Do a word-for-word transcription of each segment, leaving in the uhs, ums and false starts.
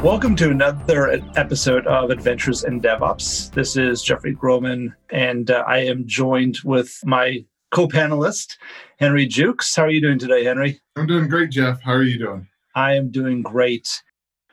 Welcome to another episode of Adventures in DevOps. This is Jeffrey Grohman, and uh, I am joined with my co-panelist, Henry Jukes. How are you doing today, Henry? I'm doing great, Jeff. How are you doing? I am doing great.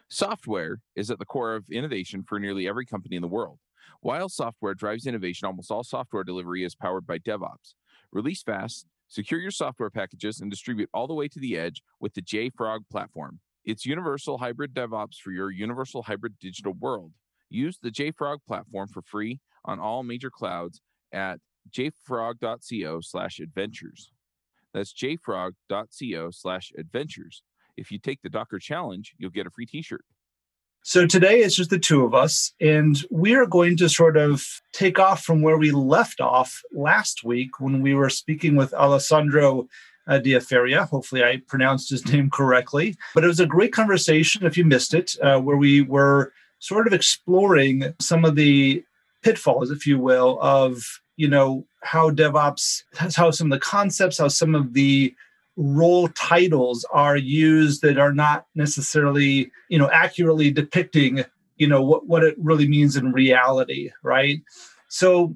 Software is at the core of innovation for nearly every company in the world. While software drives innovation, almost all software delivery is powered by DevOps. Release fast, secure your software packages, and distribute all the way to the edge with the JFrog platform. It's universal hybrid DevOps for your universal hybrid digital world. Use the JFrog platform for free on all major clouds at jfrog.co slash adventures. That's jfrog.co slash adventures. If you take the Docker challenge, you'll get a free t-shirt. So today it's just the two of us, and we are going to sort of take off from where we left off last week when we were speaking with Alessandro Uh, Diaferia. Hopefully I pronounced his name correctly. But it was a great conversation, if you missed it, uh, where we were sort of exploring some of the pitfalls, if you will, of, you know, how DevOps, how some of the concepts, how some of the role titles are used that are not necessarily, you know, accurately depicting, you know, what, what it really means in reality, right? So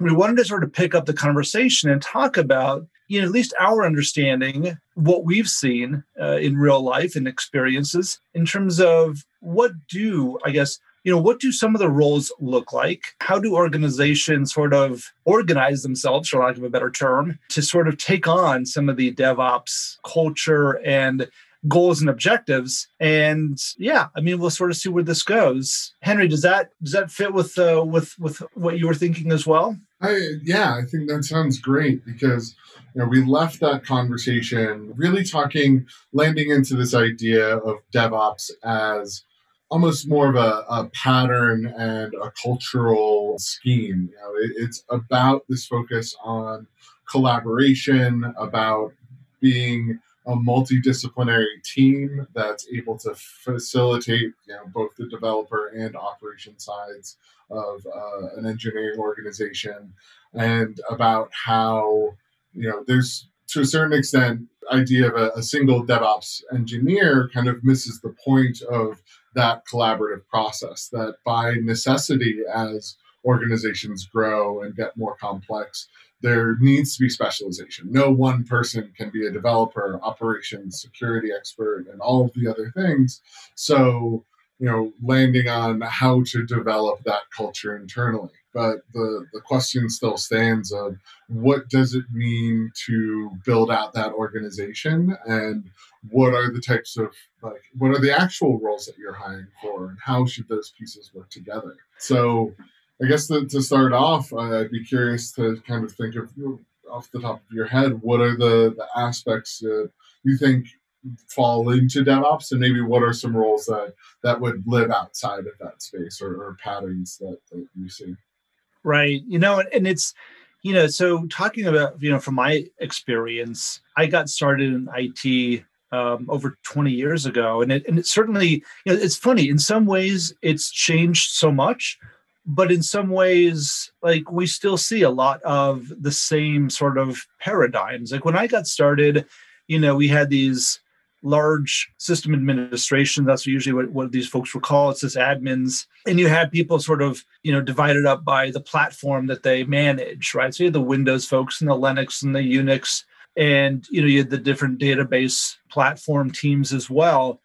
we wanted to sort of pick up the conversation and talk about, you know, at least our understanding, what we've seen uh, in real life and experiences in terms of what do, I guess, you know, what do some of the roles look like? How do organizations sort of organize themselves, for lack of a better term, to sort of take on some of the DevOps culture and goals and objectives? And yeah, I mean, we'll sort of see where this goes. Henry, does that does that fit with uh, with with what you were thinking as well? I, yeah, I think that sounds great because, you know, we left that conversation really talking, landing into this idea of DevOps as almost more of a, a pattern and a cultural scheme. You know, it, it's about this focus on collaboration, about being a multidisciplinary team that's able to facilitate, you know, both the developer and operation sides of uh, an engineering organization, and about how, you know, there's, to a certain extent, idea of a, a single DevOps engineer kind of misses the point of that collaborative process, that by necessity, as organizations grow and get more complex, there needs to be specialization. No one person can be a developer, operations, security expert, and all of the other things. So, you know, landing on how to develop that culture internally. But the, the question still stands of what does it mean to build out that organization, and what are the types of, like, what are the actual roles that you're hiring for, and how should those pieces work together? So I guess to, to start off, uh, I'd be curious to kind of think of, off the top of your head, what are the, the aspects that you think fall into DevOps, and maybe what are some roles that, that would live outside of that space, or, or patterns that, that you see? Right. You know, and, and it's, you know, so talking about, you know, from my experience, I got started in I T Um, over twenty years ago. And it, and it certainly, you know, it's funny, in some ways it's changed so much, but in some ways, like, we still see a lot of the same sort of paradigms. Like when I got started, you know, we had these large system administration. That's usually what, what these folks were called, sysadmins. And you had people sort of, you know, divided up by the platform that they manage, right? So you had the Windows folks and the Linux and the Unix. And, you know, you had the different database platform teams as well.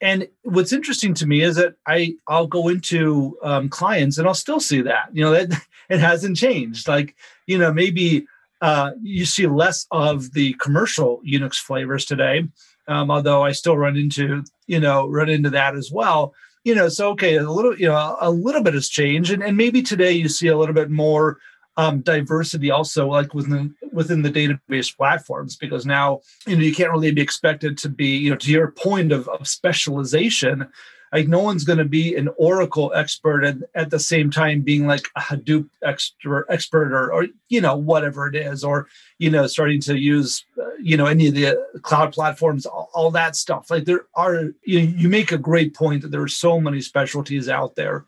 And what's interesting to me is that I, I'll go into um, clients and I'll still see that, you know, that it hasn't changed. Like, you know, maybe uh, you see less of the commercial Unix flavors today, um, although I still run into, you know, run into that as well. You know, so, okay, a little, you know, a little bit has changed. And, and maybe today you see a little bit more Um, diversity also, like within within the database platforms, because now, you know, you can't really be expected to be, you know, to your point of, of specialization, Like, no one's going to be an Oracle expert and at the same time being like a Hadoop expert, expert or, or, you know, whatever it is, or, you know, starting to use, uh, you know, any of the cloud platforms, all, all that stuff. Like, there are, you know, you make a great point that there are so many specialties out there.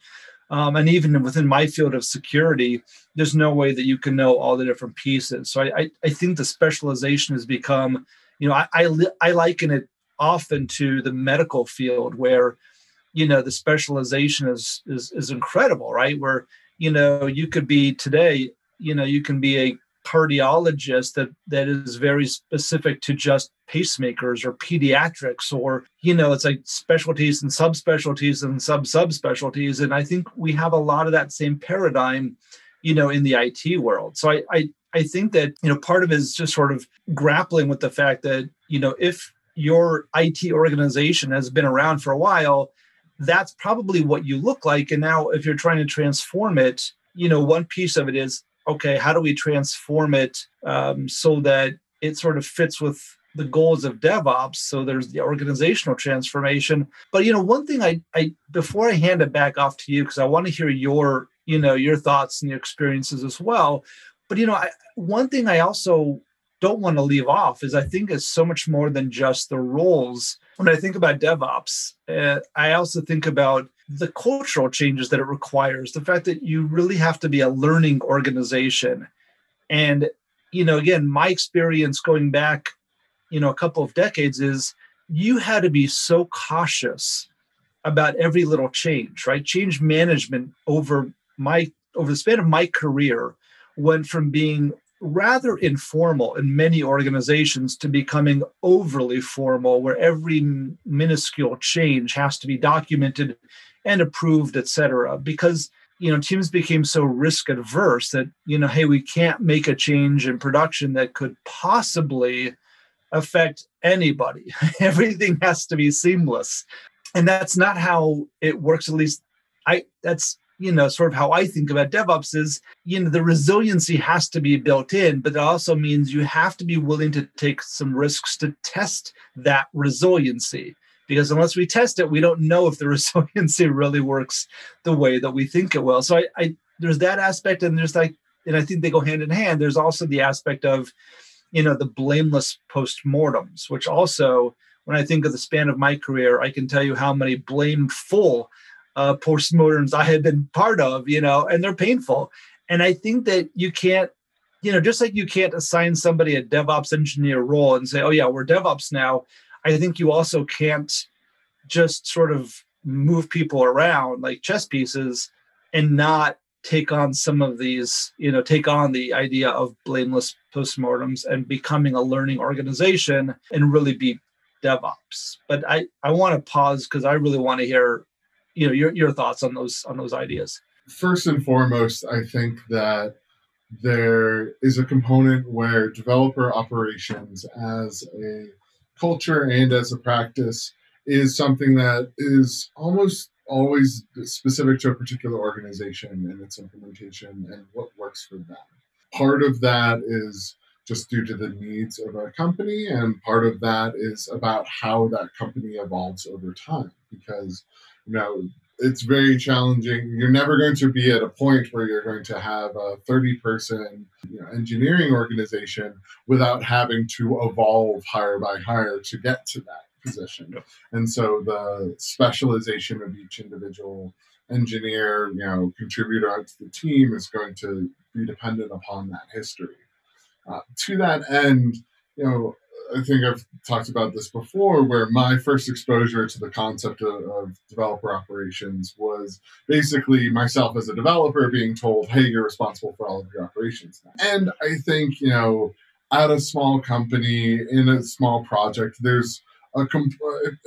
Um, and even within my field of security, there's no way that you can know all the different pieces. So I I, I think the specialization has become, you know, I, I, I liken it often to the medical field where, you know, the specialization is, is is incredible, right? Where, you know, you could be today, you know, you can be a cardiologist that that is very specific to just pacemakers or pediatrics, or, you know, it's like specialties and subspecialties and sub-subspecialties. And I think we have a lot of that same paradigm, you know, in the I T world. So I, I, I think that, you know, part of it is just sort of grappling with the fact that, you know, if your I T organization has been around for a while, that's probably what you look like. And now if you're trying to transform it, you know, one piece of it is, okay, how do we transform it um, so that it sort of fits with the goals of DevOps? So there's the organizational transformation. But, you know, one thing I, I before I hand it back off to you, because I want to hear your, you know, your thoughts and your experiences as well. But, you know, I, one thing I also don't want to leave off is I think it's so much more than just the roles. When I think about DevOps, uh, I also think about the cultural changes that it requires, the fact that you really have to be a learning organization. And, you know, again, my experience going back, you know, a couple of decades is you had to be so cautious about every little change, right? Change management over my, over the span of my career went from being rather informal in many organizations to becoming overly formal, where every minuscule change has to be documented and approved, et cetera, because, you know, teams became so risk adverse that, you know, hey, we can't make a change in production that could possibly affect anybody. Everything has to be seamless. And that's not how it works. At least I, that's, you know, sort of how I think about DevOps is, you know, the resiliency has to be built in, but it also means you have to be willing to take some risks to test that resiliency. Because unless we test it, we don't know if the resiliency really works the way that we think it will. So I, I there's that aspect, and there's like, and I think they go hand in hand. There's also the aspect of, you know, the blameless postmortems, which also, when I think of the span of my career, I can tell you how many blameful uh, postmortems I have been part of, you know, and they're painful. And I think that you can't, you know, just like you can't assign somebody a DevOps engineer role and say, oh yeah, we're DevOps now. I think you also can't just sort of move people around like chess pieces and not take on some of these, you know, take on the idea of blameless postmortems and becoming a learning organization and really be DevOps. But I, I want to pause because I really want to hear, you know, your, your thoughts on those on those ideas. First and foremost, I think that there is a component where developer operations as a culture and as a practice is something that is almost always specific to a particular organization and its implementation and what works for them. Part of that is just due to the needs of a company, and part of that is about how that company evolves over time, because, you know, it's very challenging. You're never going to be at a point where you're going to have a thirty-person, you know, engineering organization without having to evolve hire by hire to get to that position. And so the specialization of each individual engineer, you know, contributor out to the team is going to be dependent upon that history. Uh, to that end, you know, I think I've talked about this before, where my first exposure to the concept of, of developer operations was basically myself as a developer being told, hey, you're responsible for all of your operations now. And I think, you know, at a small company, in a small project, there's a comp-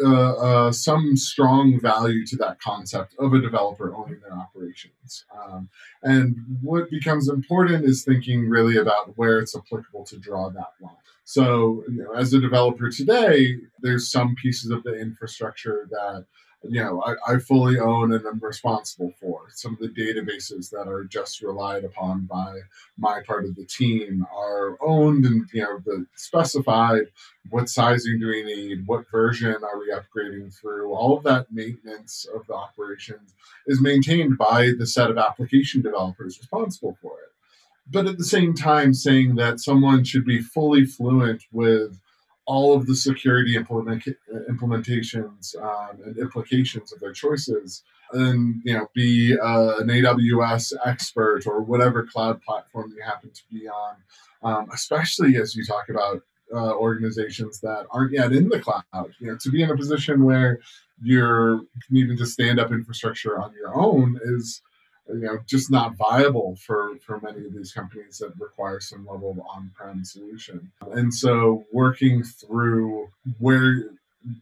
uh, uh, some strong value to that concept of a developer owning their operations. Um, and what becomes important is thinking really about where it's applicable to draw that line. So, you know, as a developer today, there's some pieces of the infrastructure that you know, I, I fully own and I'm responsible for. Some of the databases that are just relied upon by my part of the team are owned and, you know, the specified what sizing do we need, what version are we upgrading through. All of that maintenance of the operations is maintained by the set of application developers responsible for it. But at the same time, saying that someone should be fully fluent with all of the security implement, implementations um, and implications of their choices, and you know, be uh, an A W S expert or whatever cloud platform you happen to be on, um, especially as you talk about uh, organizations that aren't yet in the cloud. You know, to be in a position where you're needing to stand up infrastructure on your own is, you know, just not viable for, for many of these companies that require some level of on-prem solution. And so working through where,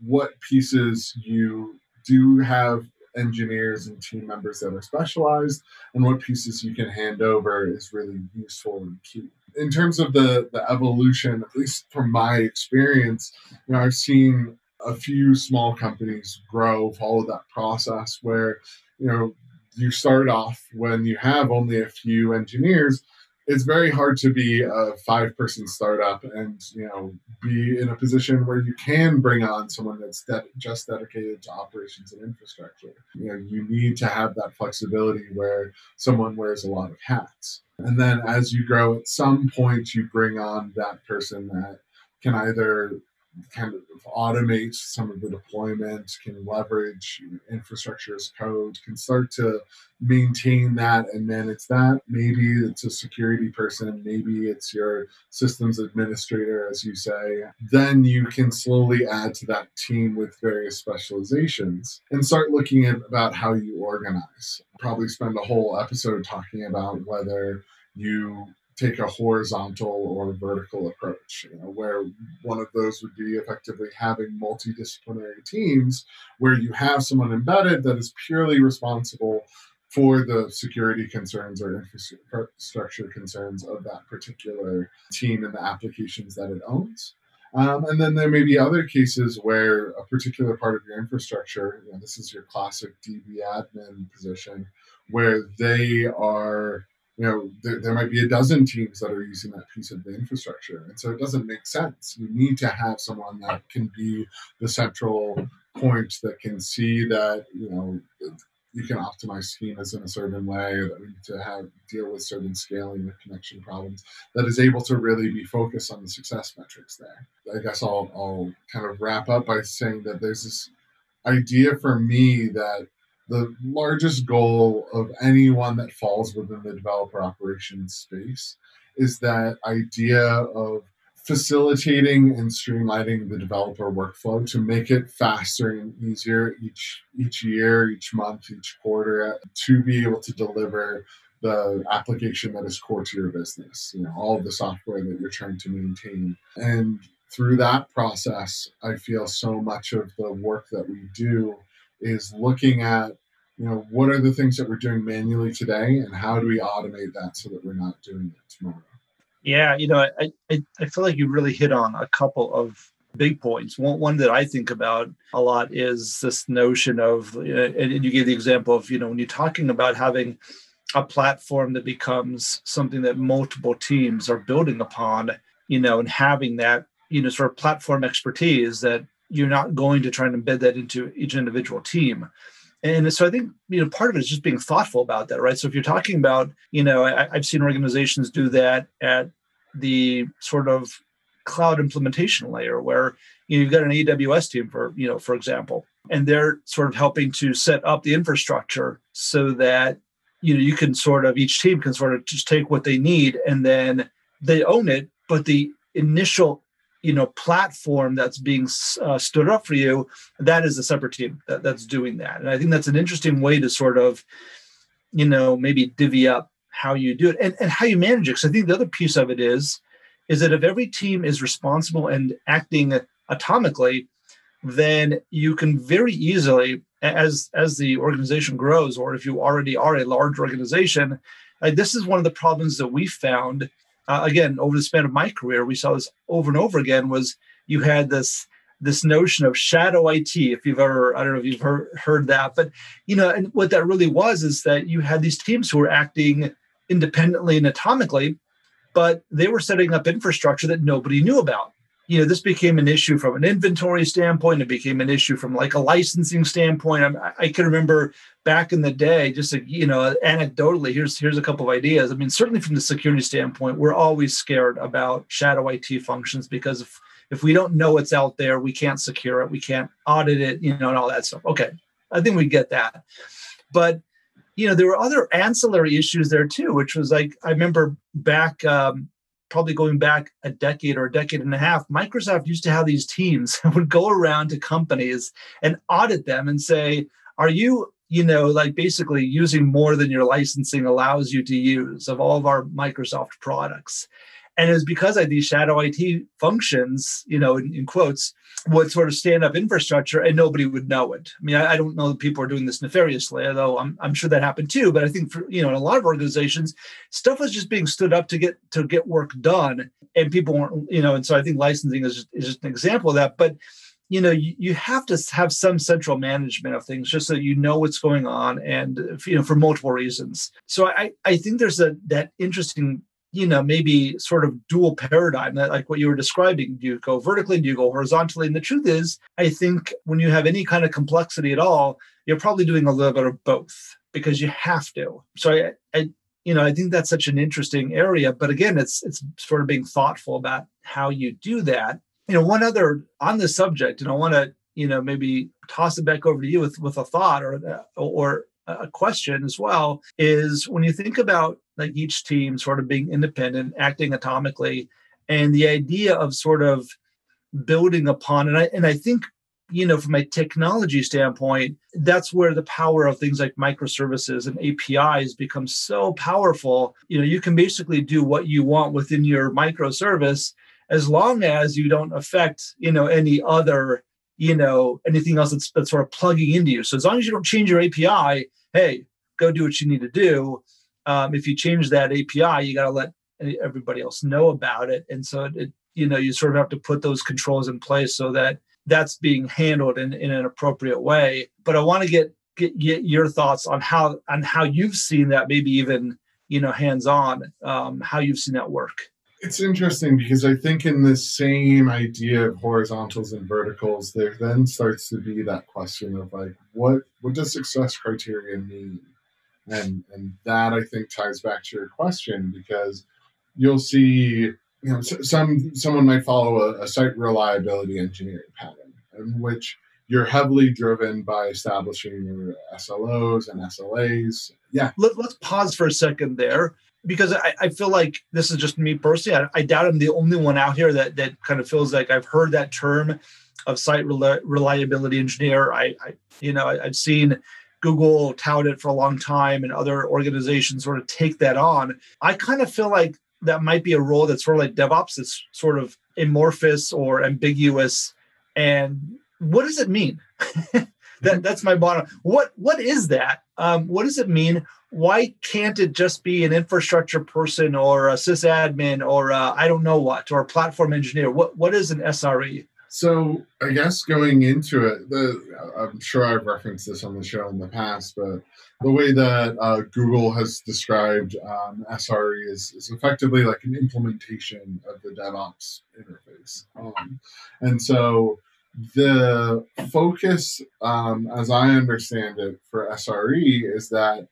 what pieces you do have engineers and team members that are specialized and what pieces you can hand over is really useful and key. In terms of the, the evolution, at least from my experience, you know, I've seen a few small companies grow, follow that process where, you know, you start off when you have only a few engineers. It's very hard to be a five-person startup and, you know, be in a position where you can bring on someone that's de- just dedicated to operations and infrastructure. You know, you need to have that flexibility where someone wears a lot of hats. And then as you grow, at some point you bring on that person that can either kind of automate some of the deployment, can leverage infrastructure as code, can start to maintain that and manage that. Maybe it's a security person, maybe it's your systems administrator, as you say. Then you can slowly add to that team with various specializations and start looking at about how you organize. Probably spend a whole episode talking about whether you take a horizontal or vertical approach, you know, where one of those would be effectively having multidisciplinary teams where you have someone embedded that is purely responsible for the security concerns or infrastructure concerns of that particular team and the applications that it owns. Um, and then there may be other cases where a particular part of your infrastructure, you know, this is your classic D B admin position, where they are, you know, there, there might be a dozen teams that are using that piece of the infrastructure. And so it doesn't make sense. You need to have someone that can be the central point that can see that, you know, you can optimize schemas in a certain way, that we need to have deal with certain scaling and connection problems, that is able to really be focused on the success metrics there. I guess I'll, I'll kind of wrap up by saying that there's this idea for me that the largest goal of anyone that falls within the developer operations space is that idea of facilitating and streamlining the developer workflow to make it faster and easier each each year, each month, each quarter, to be able to deliver the application that is core to your business, you know, all of the software that you're trying to maintain. And through that process, I feel so much of the work that we do is looking at, you know, what are the things that we're doing manually today and how do we automate that so that we're not doing it tomorrow? Yeah, you know, I I, I feel like you really hit on a couple of big points. One, one that I think about a lot is this notion of, you know, and you gave the example of, you know, when you're talking about having a platform that becomes something that multiple teams are building upon, you know, and having that, you know, sort of platform expertise that you're not going to try and embed that into each individual team. And so I think, you know, part of it is just being thoughtful about that, right? So if you're talking about, you know, I, I've seen organizations do that at the sort of cloud implementation layer where, you know, you've got an A W S team, for, you know, for example, and they're sort of helping to set up the infrastructure so that, you know, you can sort of, each team can sort of just take what they need and then they own it, but the initial, you know, platform that's being uh, stood up for you, that is a separate team that, that's doing that. And I think that's an interesting way to sort of, you know, maybe divvy up how you do it and, and how you manage it. Because I think the other piece of it is, is that if every team is responsible and acting atomically, then you can very easily, as, as the organization grows, or if you already are a large organization, uh, this is one of the problems that we found. Uh, again, over the span of my career, we saw this over and over again, was you had this this notion of shadow I T, if you've ever, I don't know if you've heard, heard that, but, you know, and what that really was is that you had these teams who were acting independently and atomically, but they were setting up infrastructure that nobody knew about. You know, this became an issue from an inventory standpoint. It became an issue from like a licensing standpoint. I'm, I can remember back in the day, just, like, you know, anecdotally, here's here's a couple of ideas. I mean, certainly from the security standpoint, we're always scared about shadow I T functions because if, if we don't know what's out there, we can't secure it. We can't audit it, you know, and all that stuff. Okay, I think we get that. But, you know, there were other ancillary issues there too, which was like, I remember back... Um, probably going back a decade or a decade and a half, Microsoft used to have these teams that would go around to companies and audit them and say, are you, you know, like basically using more than your licensing allows you to use of all of our Microsoft products? And it was because of these shadow I T functions, you know, in, in quotes, would sort of stand up infrastructure and nobody would know it. I mean, I, I don't know that people are doing this nefariously, although I'm, I'm sure that happened too. But I think, for, you know, in a lot of organizations, stuff was just being stood up to get to get work done. And people weren't, you know, and so I think licensing is just, is just an example of that. But, you know, you, you have to have some central management of things just so you know what's going on and, you know, for multiple reasons. So I, I think there's a that interesting you know, maybe sort of dual paradigm that like what you were describing, do you go vertically, do you go horizontally? And the truth is, I think when you have any kind of complexity at all, you're probably doing a little bit of both because you have to. So I, I you know, I think that's such an interesting area. But again, it's it's sort of being thoughtful about how you do that. You know, one other on this subject, and I want to, you know, maybe toss it back over to you with, with a thought or or a question as well, is when you think about like each team sort of being independent, acting atomically, and the idea of sort of building upon, and I, and I think, you know, from a technology standpoint, that's where the power of things like microservices and A P Is becomes so powerful. You know, you can basically do what you want within your microservice as long as you don't affect, you know, any other, you know, anything else that's, that's sort of plugging into you. So as long as you don't change your A P I, hey, go do what you need to do. Um, if you change that A P I, you got to let everybody else know about it. And so, it, it, you know, you sort of have to put those controls in place so that that's being handled in, in an appropriate way. But I want to get, get get your thoughts on how on how you've seen that, maybe even, you know, hands-on, um, how you've seen that work. It's interesting because I think in the same idea of horizontals and verticals, there then starts to be that question of like, what what does success criteria mean? And and that, I think, ties back to your question, because you'll see, you know, some someone might follow a, a site reliability engineering pattern in which you're heavily driven by establishing your S L Os and S L As. Yeah. Let, let's pause for a second there, because I, I feel like this is just me personally. I, I doubt I'm the only one out here that that kind of feels like I've heard that term of site rel- reliability engineer. I, I you know, I, I've seen Google touted for a long time, and other organizations sort of take that on. I kind of feel like that might be a role that's sort of like DevOps. It's sort of amorphous or ambiguous. And what does it mean? that, that's my bottom. What What is that? Um, what does it mean? Why can't it just be an infrastructure person or a sysadmin or a, I don't know what, or a platform engineer? What What is an S R E? So I guess going into it, the, I'm sure I've referenced this on the show in the past, but the way that uh, Google has described um, S R E is, is effectively like an implementation of the DevOps interface. Um, and so the focus, um, as I understand it, for S R E is that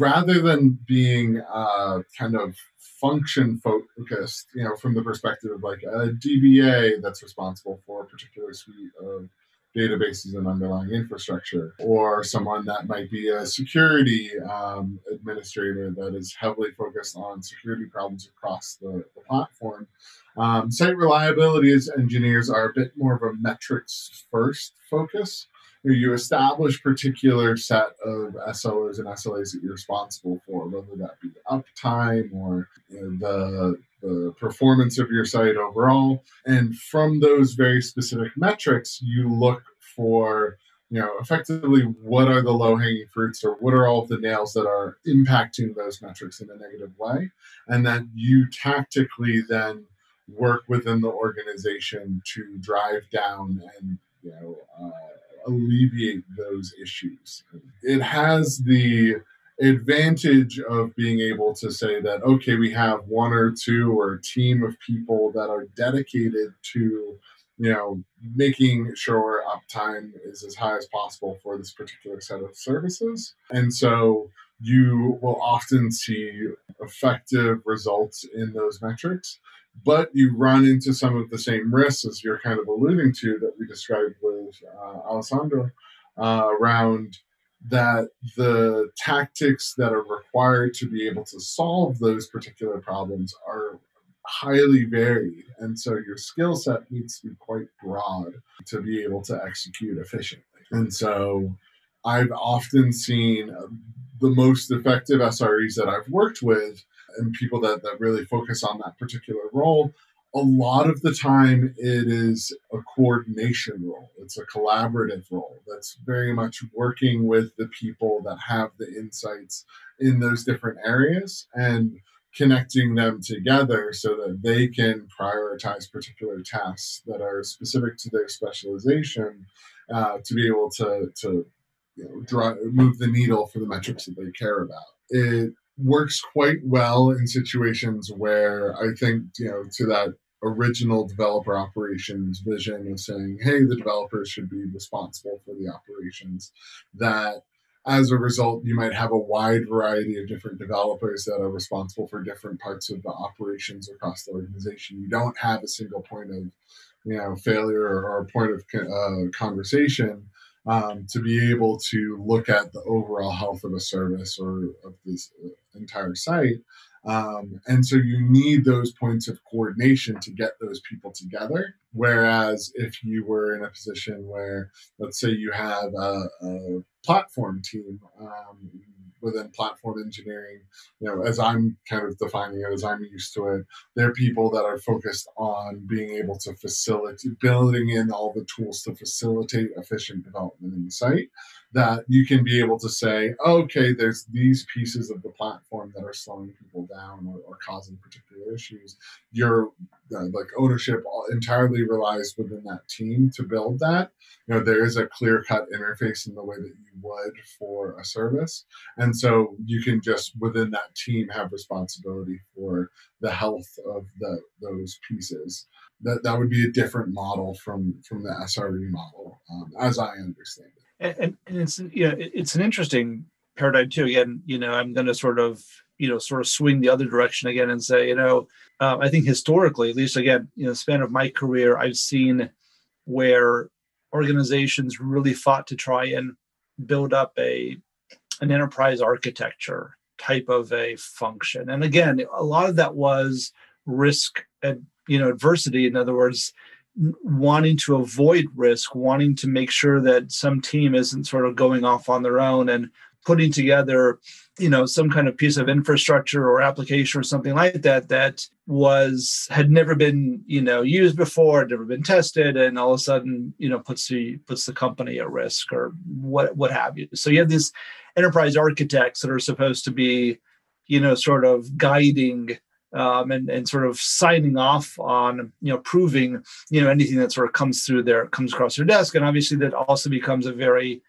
rather than being uh, kind of function focused, you know, from the perspective of like a D B A that's responsible for a particular suite of databases and underlying infrastructure, or someone that might be a security um, administrator that is heavily focused on security problems across the, the platform. Um, site reliability engineers are a bit more of a metrics first focus. You establish particular set of S L Os and S L As that you're responsible for, whether that be uptime or, you know, the, the performance of your site overall. And from those very specific metrics, you look for, you know, effectively what are the low-hanging fruits or what are all the nails that are impacting those metrics in a negative way. And then you tactically then work within the organization to drive down and, you know, uh, alleviate those issues. It has the advantage of being able to say that, okay, we have one or two or a team of people that are dedicated to, you know, making sure uptime is as high as possible for this particular set of services. And so you will often see effective results in those metrics, but you run into some of the same risks, as you're kind of alluding to, that we described with uh, Alessandro, uh, around that the tactics that are required to be able to solve those particular problems are highly varied. And so your skill set needs to be quite broad to be able to execute efficiently. And so I've often seen the most effective S R Es that I've worked with and people that, that really focus on that particular role, a lot of the time it is a coordination role. It's a collaborative role that's very much working with the people that have the insights in those different areas and connecting them together so that they can prioritize particular tasks that are specific to their specialization uh, to be able to, to you know, draw, move the needle for the metrics that they care about. It works quite well in situations where I think, you know, to that original developer operations vision of saying, hey, the developers should be responsible for the operations, that as a result, you might have a wide variety of different developers that are responsible for different parts of the operations across the organization. You don't have a single point of, you know, failure or a point of uh, conversation um, to be able to look at the overall health of a service or of this entire site. Um, and so you need those points of coordination to get those people together. Whereas if you were in a position where, let's say you have a, a platform team um, within platform engineering, you know, as I'm kind of defining it, as I'm used to it, they're people that are focused on being able to facilitate, building in all the tools to facilitate efficient development in the site, that you can be able to say, okay, there's these pieces of the platform that are slowing people down or, or causing particular issues. Your uh, like ownership entirely relies within that team to build that. You know, there is a clear-cut interface in the way that you would for a service. And so you can just, within that team, have responsibility for the health of the, those pieces. That that would be a different model from, from the S R E model, um, as I understand it. And, and it's, you know, it's an interesting paradigm too. Again, you know, I'm going to sort of, you know, sort of swing the other direction again and say, you know, uh, I think historically, at least again, you know, the span of my career, I've seen where organizations really fought to try and build up a an enterprise architecture type of a function. And again, a lot of that was risk and, you know, adversity. In other words, wanting to avoid risk, wanting to make sure that some team isn't sort of going off on their own and putting together, you know, some kind of piece of infrastructure or application or something like that, that was, had never been, you know, used before, never been tested. And all of a sudden, you know, puts the, puts the company at risk or what, what have you. So you have these enterprise architects that are supposed to be, you know, sort of guiding Um, and, and sort of signing off on, you know, proving, you know, anything that sort of comes through their, comes across their desk. And obviously that also becomes a very,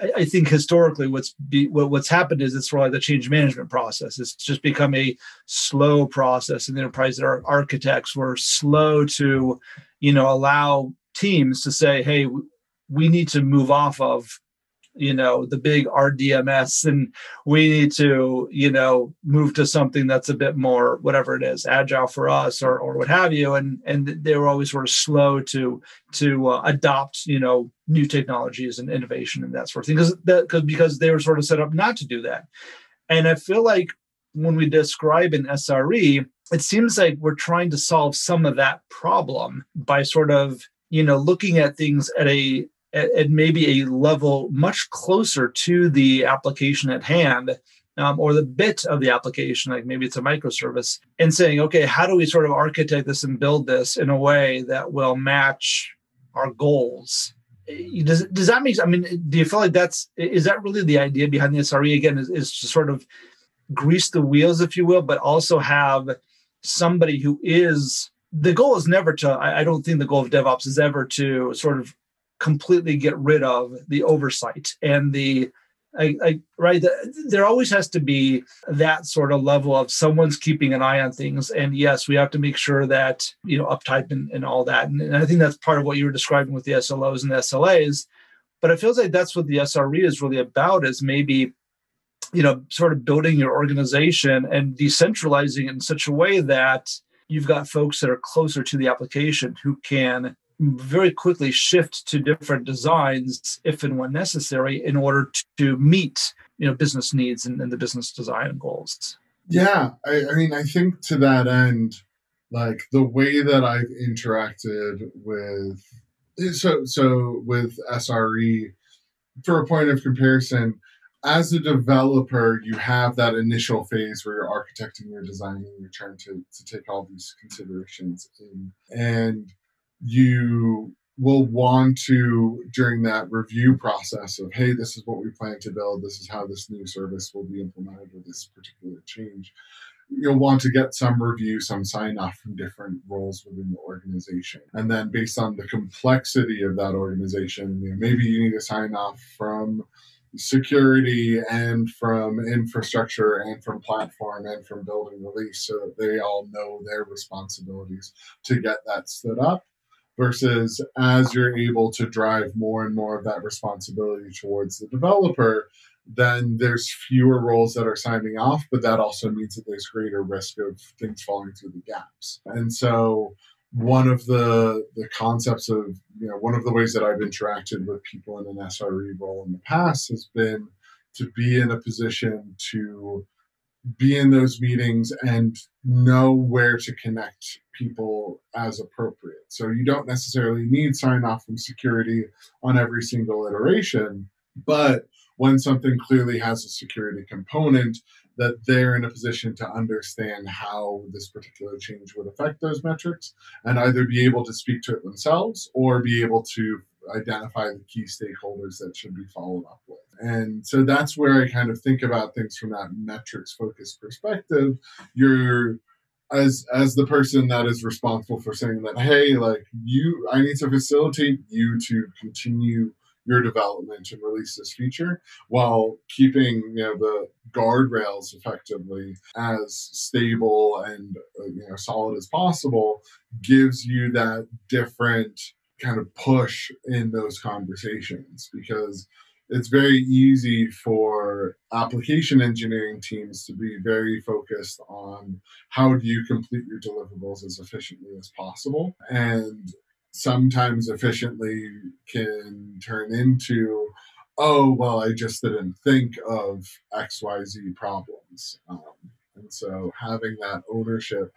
I, I think historically what's be, what, what's happened is it's sort of like the change management process. It's just become a slow process in the enterprise that our architects were slow to, you know, allow teams to say, hey, we need to move off of, you know, the big R D M S, and we need to, you know, move to something that's a bit more, whatever it is, agile for us or or what have you. And and they were always sort of slow to to uh, adopt, you know, new technologies and innovation and that sort of thing, because that, because they were sort of set up not to do that. And I feel like when we describe an S R E, it seems like we're trying to solve some of that problem by sort of, you know, looking at things at a at maybe a level much closer to the application at hand, um, or the bit of the application, like maybe it's a microservice, and saying, okay, how do we sort of architect this and build this in a way that will match our goals? Does, does that make sense? I mean, do you feel like that's, is that really the idea behind the S R E again, is, is to sort of grease the wheels, if you will, but also have somebody who is the goal is never to, I, I don't think the goal of DevOps is ever to sort of completely get rid of the oversight and the, I, I, right, the, there always has to be that sort of level of someone's keeping an eye on things. And yes, we have to make sure that, you know, uptime and, and all that. And, and I think that's part of what you were describing with the S L Os and the S L As. But it feels like that's what the S R E is really about, is maybe, you know, sort of building your organization and decentralizing it in such a way that you've got folks that are closer to the application who can very quickly shift to different designs if and when necessary in order to meet, you know, business needs and, and the business design goals. Yeah. I, I mean, I think to that end, like the way that I've interacted with, so, so with S R E, for a point of comparison, as a developer, you have that initial phase where you're architecting, you're designing, you're trying to, to take all these considerations in. And you will want to, during that review process of, hey, this is what we plan to build, this is how this new service will be implemented with this particular change, you'll want to get some review, some sign-off from different roles within the organization. And then based on the complexity of that organization, you know, maybe you need a sign-off from security and from infrastructure and from platform and from building release, so that they all know their responsibilities to get that stood up. Versus as you're able to drive more and more of that responsibility towards the developer, then there's fewer roles that are signing off, but that also means that there's greater risk of things falling through the gaps. And so one of the the concepts of, you know, one of the ways that I've interacted with people in an S R E role in the past has been to be in a position to be in those meetings and know where to connect people as appropriate. So you don't necessarily need sign-off from security on every single iteration, but when something clearly has a security component, that they're in a position to understand how this particular change would affect those metrics and either be able to speak to it themselves or be able to identify the key stakeholders that should be followed up with. And so that's where I kind of think about things from that metrics-focused perspective. You're, as as the person that is responsible for saying that, hey, like you, I need to facilitate you to continue your development and release this feature while keeping, you know, the guardrails effectively as stable and, you know, solid as possible, gives you that different kind of push in those conversations, because it's very easy for application engineering teams to be very focused on how do you complete your deliverables as efficiently as possible. And sometimes efficiently can turn into, oh, well, I just didn't think of X Y Z problems. Um, and so having that ownership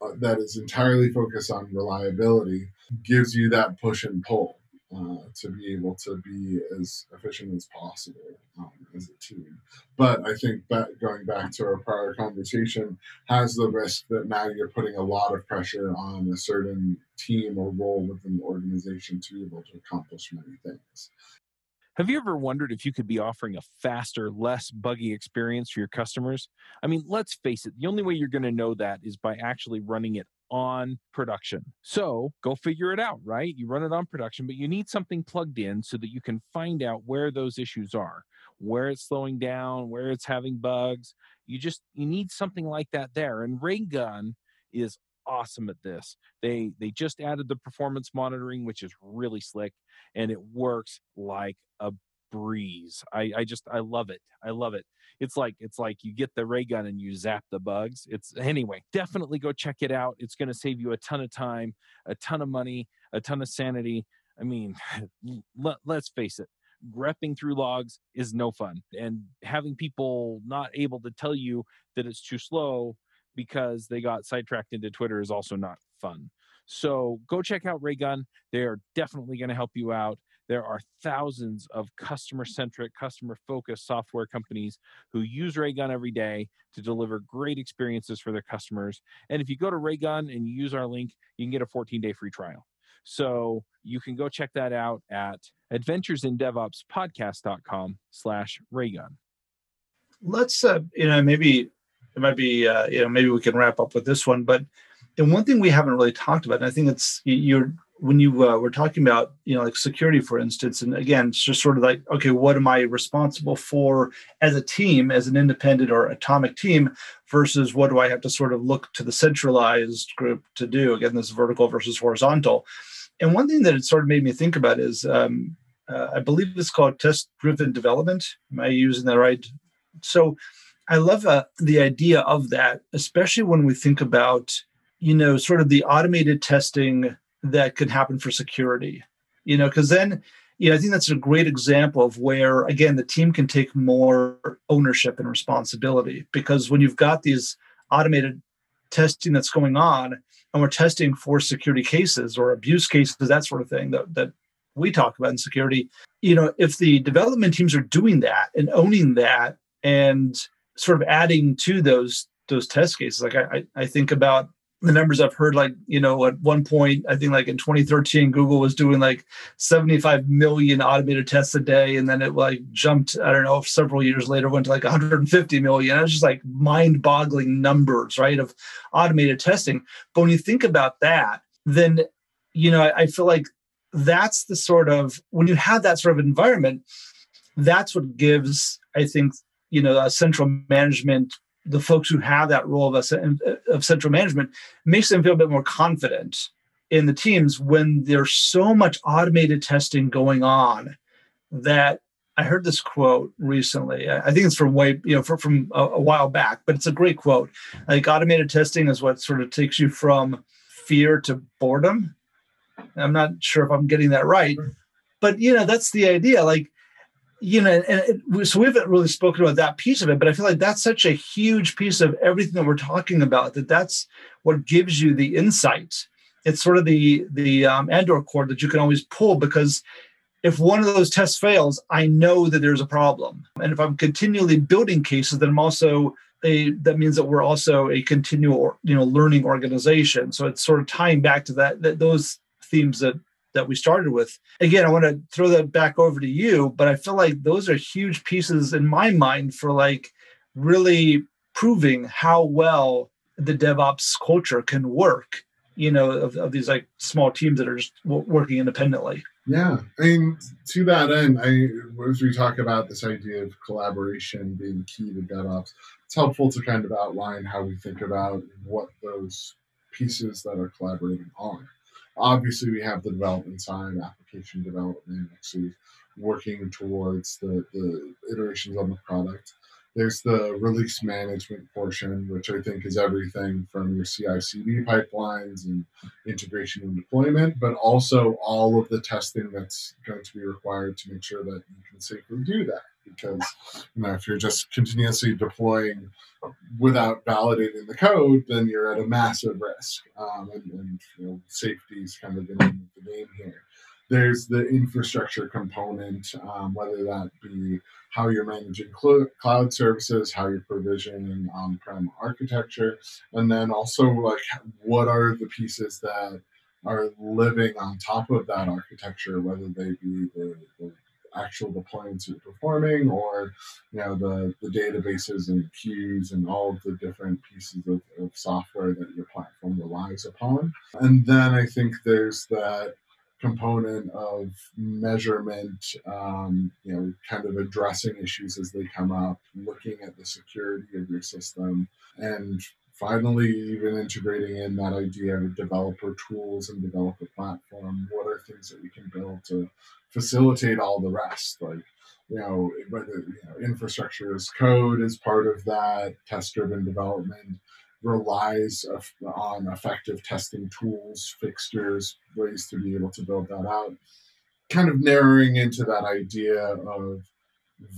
uh, that is entirely focused on reliability gives you that push and pull uh, to be able to be as efficient as possible um, as a team. But I think that, going back to our prior conversation, has the risk that now you're putting a lot of pressure on a certain team or role within the organization to be able to accomplish many things. Have you ever wondered if you could be offering a faster, less buggy experience for your customers? I mean, let's face it, the only way you're going to know that is by actually running it on production. So go figure it out, right? You run it on production, but you need something plugged in so that you can find out where those issues are, where it's slowing down, where it's having bugs. You just, you need something like that there. And Raygun is awesome at this. They they just added the performance monitoring, which is really slick, and it works like a breeze. I, I just I love it. I love it. It's like it's like you get the Raygun and you zap the bugs. It's anyway, definitely go check it out. It's going to save you a ton of time, a ton of money, a ton of sanity. I mean, let, let's face it. Repping through logs is no fun, and having people not able to tell you that it's too slow because they got sidetracked into Twitter is also not fun. So go check out Raygun. They are definitely going to help you out. There are thousands of customer-centric, customer-focused software companies who use Raygun every day to deliver great experiences for their customers. And if you go to Raygun and you use our link, you can get a fourteen-day free trial. So you can go check that out at adventures in devops podcast dot com slash Raygun. Let's, uh, you know, maybe... It might be, uh, you know, maybe we can wrap up with this one, but And one thing we haven't really talked about, and I think it's you're when you uh, were talking about, you know, like security, for instance, and again, it's just sort of like, okay, what am I responsible for as a team, as an independent or atomic team, versus what do I have to sort of look to the centralized group to do? Again, this vertical versus horizontal. And one thing that it sort of made me think about is, um, uh, I believe it's called test-driven development. Am I using that right? So I love uh, the idea of that, especially when we think about, you know, sort of the automated testing that could happen for security, you know, because then, you know, I think that's a great example of where, again, the team can take more ownership and responsibility, because when you've got these automated testing that's going on, and we're testing for security cases or abuse cases, that sort of thing that, that we talk about in security, you know, if the development teams are doing that and owning that and sort of adding to those, those test cases, like I, I think about the numbers I've heard, like, you know, at one point, I think like in twenty thirteen, Google was doing like seventy-five million automated tests a day. And then it like jumped, I don't know, several years later, went to like one hundred fifty million. It was just like mind boggling numbers, right, of automated testing. But when you think about that, then, you know, I, I feel like that's the sort of, when you have that sort of environment, that's what gives, I think, you know, a central management, the folks who have that role of, of central management, makes them feel a bit more confident in the teams when there's so much automated testing going on. That I heard this quote recently. I think it's from way, you know, from, from a, a while back, but it's a great quote. Like, automated testing is what sort of takes you from fear to boredom. And I'm not sure if I'm getting that right, but you know, that's the idea. Like, you know, and it, so we haven't really spoken about that piece of it, but I feel like that's such a huge piece of everything that we're talking about, that that's what gives you the insight. It's sort of the the um, Andor cord that you can always pull, because if one of those tests fails, I know that there's a problem. And if I'm continually building cases, then I'm also a, that means that we're also a continual, you know, learning organization. So it's sort of tying back to that, that those themes that that we started with. Again, I want to throw that back over to you, but I feel like those are huge pieces in my mind for like really proving how well the DevOps culture can work, you know, of, of these like small teams that are just w- working independently. Yeah. I mean, to that end, I, as we talk about this idea of collaboration being key to DevOps, it's helpful to kind of outline how we think about what those pieces that are collaborating are. Obviously, we have the development side, application development, actually working towards the, the iterations on the product. There's the release management portion, which I think is everything from your C I C D pipelines and integration and deployment, but also all of the testing that's going to be required to make sure that you can safely do that. Because, you know, if you're just continuously deploying without validating the code, then you're at a massive risk. Um, and and you know, safety is kind of the name of the game here. There's the infrastructure component, um, whether that be how you're managing cl- cloud services, how you're provisioning on-prem architecture, and then also like what are the pieces that are living on top of that architecture, whether they be the, the actual deployments you're performing, or you know the, the databases and queues and all of the different pieces of, of software that your platform relies upon. And then I think there's that component of measurement, um, you know, kind of addressing issues as they come up, looking at the security of your system, and finally, even integrating in that idea of developer tools and developer platform. What are things that we can build to facilitate all the rest? Like, you know, whether you know, infrastructure as code is part of that, test-driven development relies on effective testing tools, fixtures, ways to be able to build that out. Kind of narrowing into that idea of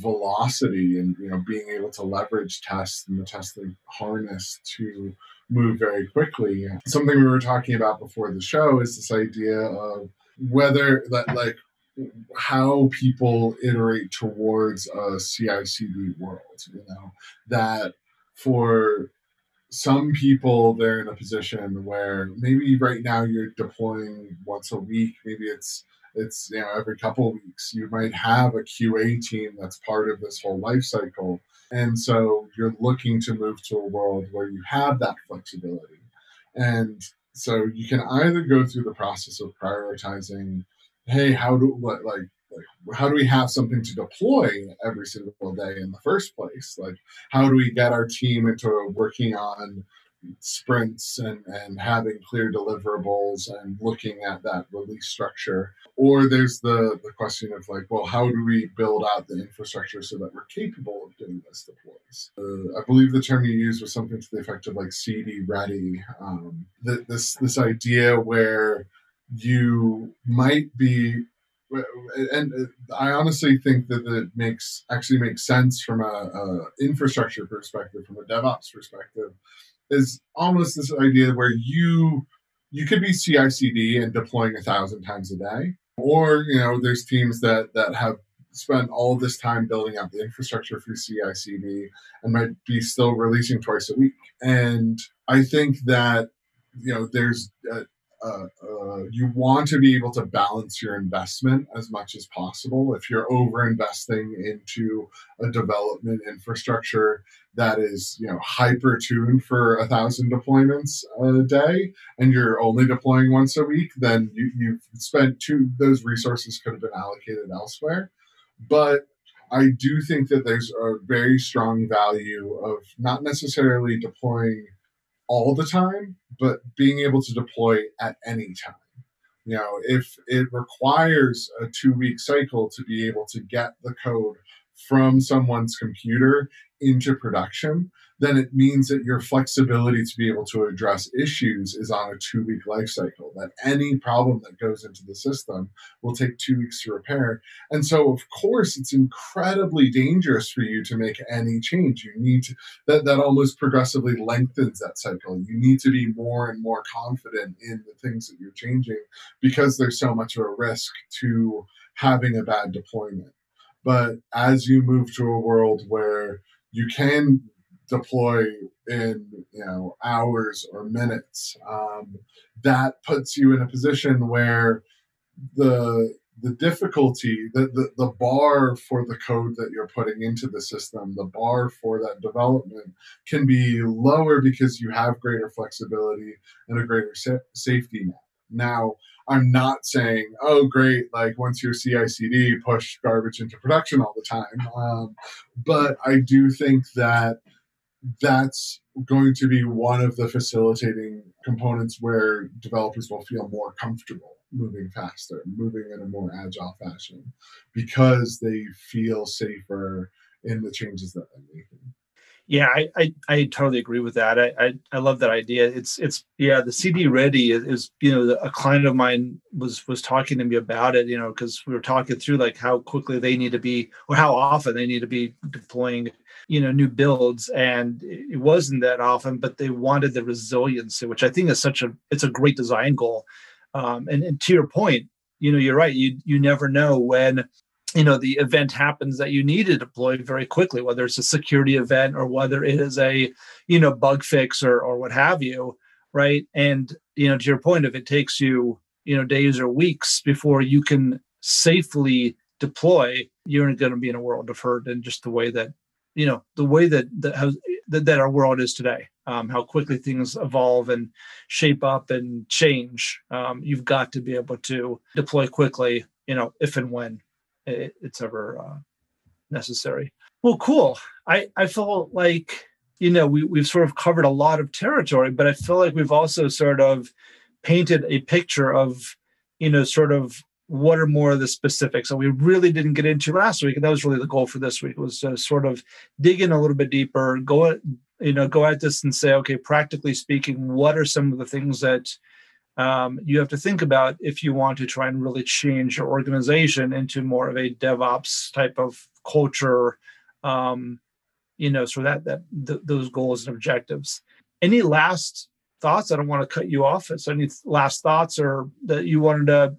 velocity and, you know, being able to leverage tests and the testing harness to move very quickly. Something we were talking about before the show is this idea of whether that, like, how people iterate towards a C I C D world, you know, that for some people, they're in a position where maybe right now you're deploying once a week. Maybe it's it's you know every couple of weeks. You might have a Q A team that's part of this whole life cycle, and so you're looking to move to a world where you have that flexibility. And so you can either go through the process of prioritizing, hey, how do what like, like how do we have something to deploy every single day in the first place? Like, how do we get our team into working on sprints and, and having clear deliverables and looking at that release structure? Or there's the, the question of like, well, how do we build out the infrastructure so that we're capable of doing this deploys? Uh, I believe the term you used was something to the effect of like C D ready. Um, th- this this idea where you might be, and I honestly think that it makes actually makes sense from a, a infrastructure perspective, from a DevOps perspective, is almost this idea where you you could be C I C D and deploying a thousand times a day, or you know, there's teams that that have spent all this time building up the infrastructure for C I C D and might be still releasing twice a week. And I think that you know, there's a, a, a, you want to be able to balance your investment as much as possible. If you're over investing into a development infrastructure that is, you know, hyper tuned for a thousand deployments a day, and you're only deploying once a week, then you, you've spent two, those resources could have been allocated elsewhere. But I do think that there's a very strong value of not necessarily deploying all the time, but being able to deploy at any time. You know, if it requires a two week cycle to be able to get the code from someone's computer into production, then it means that your flexibility to be able to address issues is on a two-week life cycle, that any problem that goes into the system will take two weeks to repair. And so, of course, it's incredibly dangerous for you to make any change. You need to, that, that almost progressively lengthens that cycle. You need to be more and more confident in the things that you're changing because there's so much of a risk to having a bad deployment. But as you move to a world where you can deploy in, you know, hours or minutes, um, that puts you in a position where the the difficulty, the, the the bar for the code that you're putting into the system, the bar for that development can be lower because you have greater flexibility and a greater sa- safety net. Now, I'm not saying, oh, great, like once you're C I C D, push garbage into production all the time. Um, but I do think that that's going to be one of the facilitating components where developers will feel more comfortable moving faster, moving in a more agile fashion, because they feel safer in the changes that they're making. Yeah, I, I I totally agree with that. I, I I love that idea. It's it's yeah, the C D ready is, is you know, a client of mine was was talking to me about it, you know, because we were talking through like how quickly they need to be or how often they need to be deploying, you know, new builds, and it wasn't that often, but they wanted the resiliency, which I think is such a it's a great design goal. Um, and, and to your point, you know, you're right. You you never know when, you know, the event happens that you need to deploy very quickly, whether it's a security event or whether it is a, you know, bug fix or or what have you, right? And, you know, to your point, if it takes you, you know, days or weeks before you can safely deploy, you're going to be in a world of hurt and just the way that, you know, the way that that, how, that, that our world is today, um, how quickly things evolve and shape up and change. Um, you've got to be able to deploy quickly, you know, if and when it's ever uh, necessary. Well, cool. I, I feel like, you know, we, we've sort of covered a lot of territory, but I feel like we've also sort of painted a picture of, you know, sort of what are more of the specifics that we really didn't get into last week. And that was really the goal for this week, was to sort of dig in a little bit deeper, go, you know, go at this and say, okay, practically speaking, what are some of the things that Um, you have to think about if you want to try and really change your organization into more of a DevOps type of culture, um, you know, so that, that th- those goals and objectives. Any last thoughts? I don't want to cut you off. So any last thoughts or that you wanted to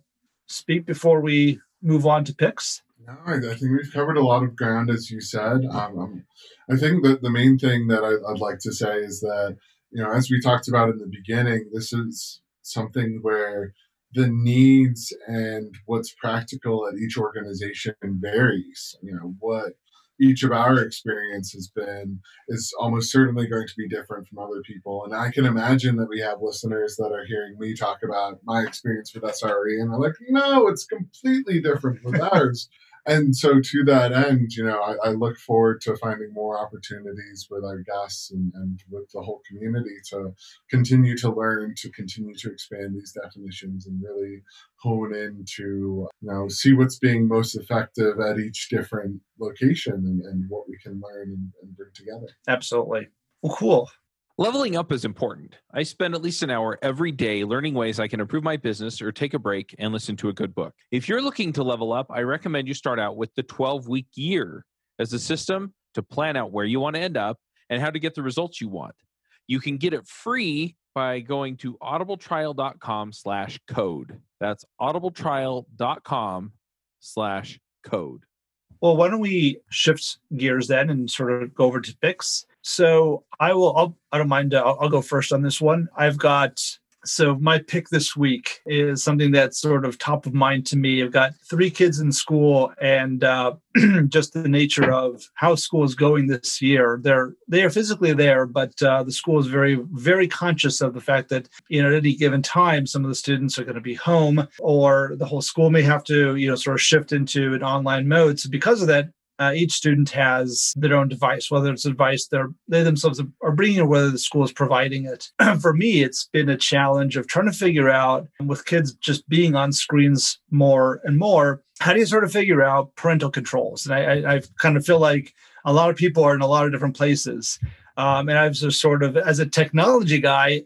speak before we move on to picks? No, I think we've covered a lot of ground, as you said. Um, I think that the main thing that I, I'd like to say is that, you know, as we talked about in the beginning, this is something where the needs and what's practical at each organization varies. You know, what each of our experience has been is almost certainly going to be different from other people. And I can imagine that we have listeners that are hearing me talk about my experience with S R E, and they're like, no, it's completely different with ours. And so to that end, you know, I, I look forward to finding more opportunities with our guests and, and with the whole community to continue to learn, to continue to expand these definitions and really hone in to, you know, see what's being most effective at each different location and, and what we can learn and, and bring together. Absolutely. Well, cool. Leveling up is important. I spend at least an hour every day learning ways I can improve my business or take a break and listen to a good book. If you're looking to level up, I recommend you start out with the twelve-week year as a system to plan out where you want to end up and how to get the results you want. You can get it free by going to audibletrial.com slash code. That's audibletrial.com slash code. Well, why don't we shift gears then and sort of go over to picks? So I will, I'll, I don't mind, uh, I'll, I'll go first on this one. I've got, so my pick this week is something that's sort of top of mind to me. I've got three kids in school, and uh, just the nature of how school is going this year. They're, they are physically there, but uh, the school is very, very conscious of the fact that, you know, at any given time, some of the students are going to be home, or the whole school may have to, you know, sort of shift into an online mode. So because of that, Uh, each student has their own device, whether it's a device they're, they themselves are bringing or whether the school is providing it. For me, it's been a challenge of trying to figure out, with kids just being on screens more and more, how do you sort of figure out parental controls? And I, I, I kind of feel like a lot of people are in a lot of different places. Um, and I've just sort of, as a technology guy,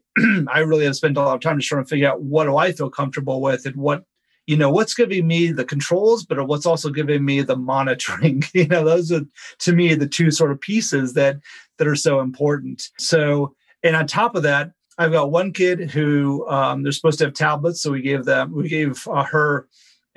I really have spent a lot of time just trying to figure out what do I feel comfortable with and what You know, what's giving me the controls, but what's also giving me the monitoring. You know, those are, to me, the two sort of pieces that that are so important. So, and on top of that, I've got one kid who um, they're supposed to have tablets, so we gave them, we gave uh, her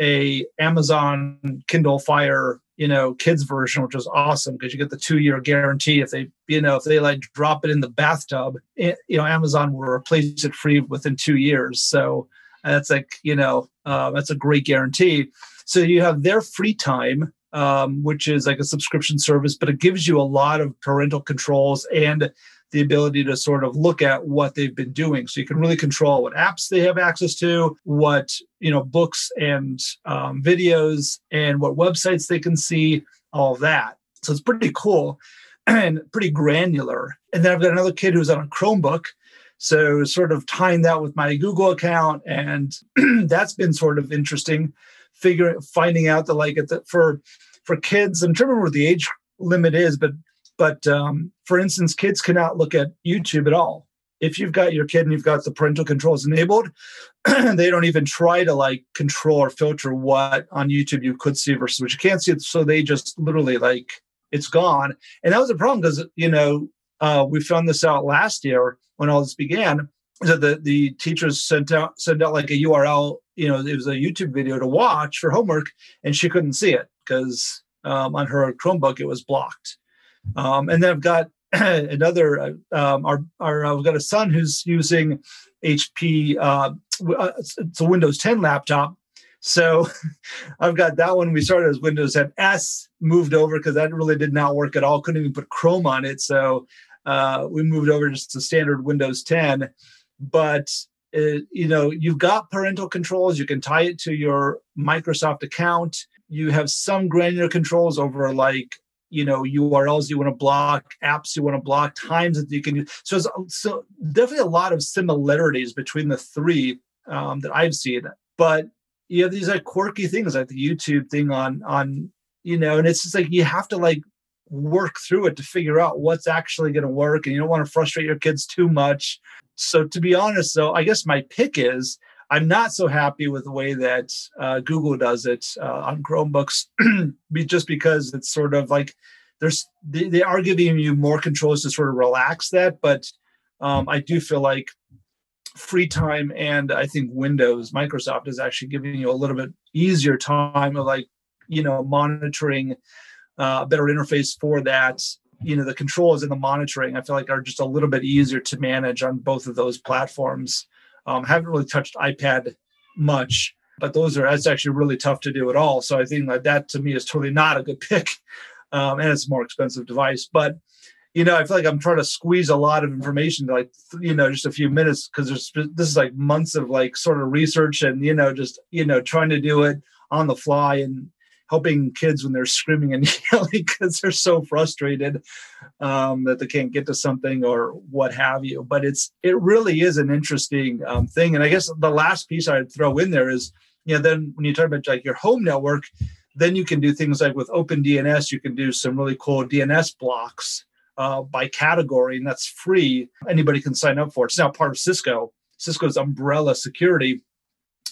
a Amazon Kindle Fire, you know, kids version, which was awesome because you get the two-year guarantee. If they, you know, if they like drop it in the bathtub, it, you know, Amazon will replace it free within two years. So. And that's like, you know, uh, that's a great guarantee. So you have their free time, um, which is like a subscription service, but it gives you a lot of parental controls and the ability to sort of look at what they've been doing. So you can really control what apps they have access to, what, you know, books and um, videos and what websites they can see, all of that. So it's pretty cool and pretty granular. And then I've got another kid who's on a Chromebook. So sort of tying that with my Google account, and that's been sort of interesting, figuring, finding out that like at the, for for kids, I'm trying to remember what the age limit is, but but um, for instance, kids cannot look at YouTube at all. If you've got your kid and you've got the parental controls enabled, they don't even try to like control or filter what on YouTube you could see versus what you can't see. So they just literally like, it's gone. And that was a problem because, you know, Uh, we found this out last year when all this began. So the, the teachers sent out sent out like a U R L, you know, it was a YouTube video to watch for homework, and she couldn't see it because um, on her Chromebook it was blocked. Um, and then I've got another, uh, um, our our I've got a son who's using H P, uh, it's a Windows ten laptop. So I've got that one. We started as Windows ten S, moved over because that really did not work at all. Couldn't even put Chrome on it. So uh, we moved over just to standard Windows ten. But, it, you know, you've got parental controls. You can tie it to your Microsoft account. You have some granular controls over like, you know, U R Ls you want to block, apps you want to block, times that you can use. So, so definitely a lot of similarities between the three um, that I've seen. But you have these like quirky things like the YouTube thing on, on, you know, and it's just like, you have to like work through it to figure out what's actually going to work, and you don't want to frustrate your kids too much. So to be honest, though, I guess my pick is I'm not so happy with the way that uh, Google does it uh, on Chromebooks, just because it's sort of like there's, they, they are giving you more controls to sort of relax that. But um, I do feel like free time, and I think Windows, Microsoft is actually giving you a little bit easier time of like, you know, monitoring, uh, better interface for that. You know, the controls and the monitoring, I feel like are just a little bit easier to manage on both of those platforms. Um, haven't really touched iPad much, but those are, that's actually really tough to do at all. So I think like that to me is totally not a good pick. um, and it's a more expensive device. But, you know, I feel like I'm trying to squeeze a lot of information to, like, you know, just a few minutes, because there's this is like months of like sort of research and, you know, just, you know, trying to do it on the fly and helping kids when they're screaming and yelling because they're so frustrated um, that they can't get to something or what have you. But it's it really is an interesting um, thing. And I guess the last piece I'd throw in there is, you know, then when you talk about like your home network, then you can do things like with OpenDNS, you can do some really cool D N S blocks uh, by category, and that's free. Anybody can sign up for it. It's now part of Cisco, Cisco's umbrella security,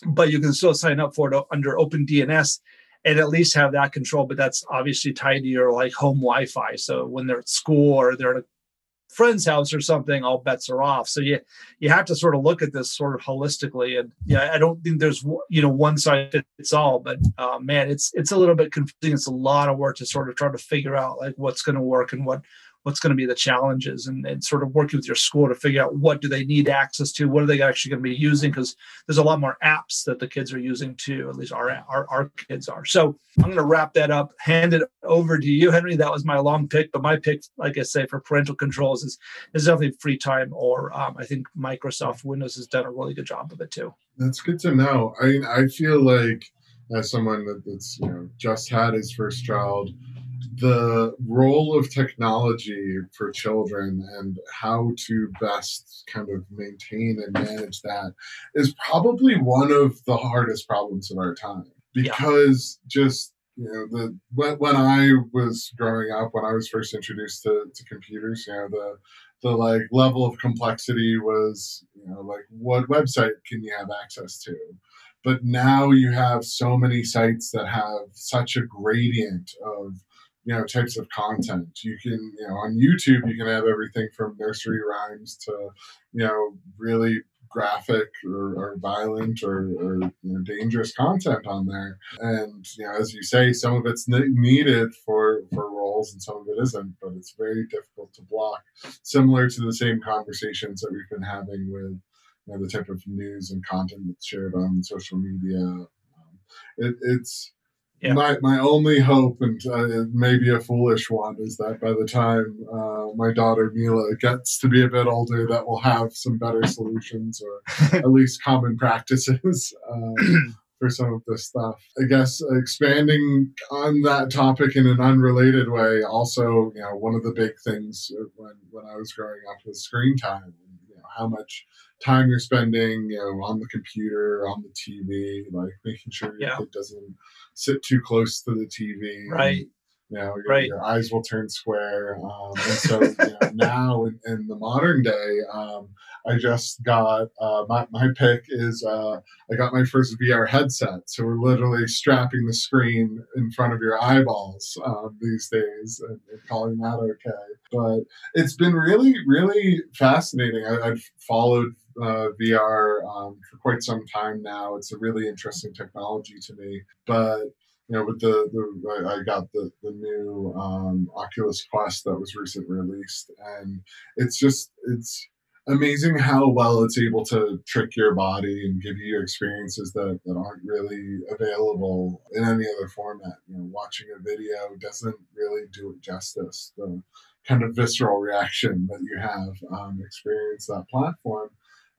but you can still sign up for it under OpenDNS and at least have that control. But that's obviously tied to your like home Wi-Fi. So when they're at school or they're at a friend's house or something, all bets are off. So you you have to sort of look at this sort of holistically. And yeah, I don't think there's, you know, one size fits all. But uh, man, it's it's a little bit confusing. It's a lot of work to sort of try to figure out like what's going to work and what what's going to be the challenges, and, and sort of working with your school to figure out what do they need access to, what are they actually going to be using, because there's a lot more apps that the kids are using too, at least our, our our kids are. So I'm going to wrap that up, hand it over to you, Henry. That was my long pick, but my pick, like I say, for parental controls is, is definitely free time, or um, I think Microsoft Windows has done a really good job of it too. That's good to know. I mean, I feel like as someone that, that's, you know, just had his first child, the role of technology for children and how to best kind of maintain and manage that is probably one of the hardest problems of our time, because yeah. just, you know, the when, when I was growing up, when I was first introduced to, to computers, you know, the the like level of complexity was, you know, like what website can you have access to? But now you have so many sites that have such a gradient of, you know, types of content. You can, you know, on YouTube, you can have everything from nursery rhymes to, you know, really graphic or, or violent or, or you know, dangerous content on there. And, you know, as you say, some of it's needed for, for roles and some of it isn't, but it's very difficult to block. Similar to the same conversations that we've been having with, you know, the type of news and content that's shared on social media. Um, it, it's, Yeah. My my only hope, and uh, maybe a foolish one, is that by the time uh, my daughter Mila gets to be a bit older, that we'll have some better solutions or at least common practices uh, for some of this stuff. I guess expanding on that topic in an unrelated way, also, you know, one of the big things when, when I was growing up was screen time. You know, how much time you're spending, you know, on the computer, on the T V, like making sure your yeah. kid doesn't sit too close to the T V. Right. And, you know, your, right. your eyes will turn square. Um, and so you know, now in, in the modern day, um, I just got, uh, my, my pick is uh, I got my first V R headset. So we're literally strapping the screen in front of your eyeballs um, these days and, and calling that okay. But it's been really, really fascinating. I, I've followed Uh, V R um, for quite some time now. It's a really interesting technology to me. But you know, with the, the I got the the new um, Oculus Quest that was recently released, and it's just it's amazing how well it's able to trick your body and give you experiences that, that aren't really available in any other format. You know, watching a video doesn't really do it justice. The kind of visceral reaction that you have um, experience that platform.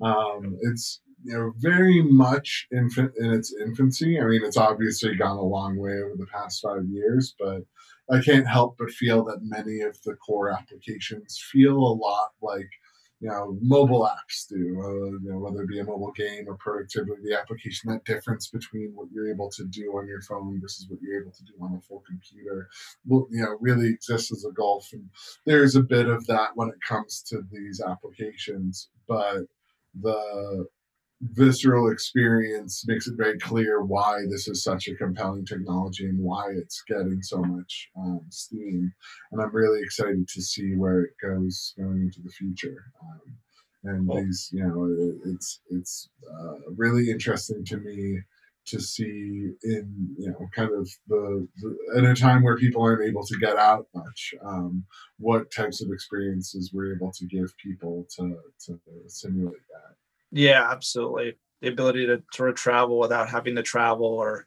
Um, it's, you know, very much infant in its infancy. I mean, it's obviously gone a long way over the past five years, but I can't help but feel that many of the core applications feel a lot like, you know, mobile apps do, uh, you know, whether it be a mobile game or productivity, the application, that difference between what you're able to do on your phone versus what you're able to do on a full computer, well, you know, really exists as a gulf. And there's a bit of that when it comes to these applications, but the visceral experience makes it very clear why this is such a compelling technology and why it's getting so much um, steam. And I'm really excited to see where it goes going into the future. Um, and well, these, you know, it, it's it's uh, really interesting to me to see in, you know, kind of the, the at a time where people aren't able to get out much, um, what types of experiences we're able to give people to, to simulate that. Yeah, absolutely. The ability to sort of travel without having to travel or,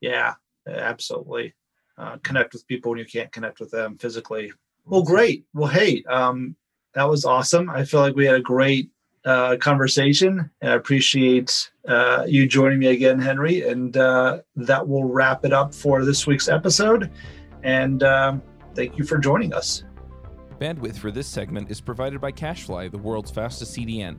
yeah, absolutely. uh, connect with people when you can't connect with them physically. Well, great. Well, hey, um, that was awesome. I feel like we had a great uh, conversation, and I appreciate uh, you joining me again, Henry. And uh, that will wrap it up for this week's episode. And um, thank you for joining us. Bandwidth for this segment is provided by CacheFly, the world's fastest C D N.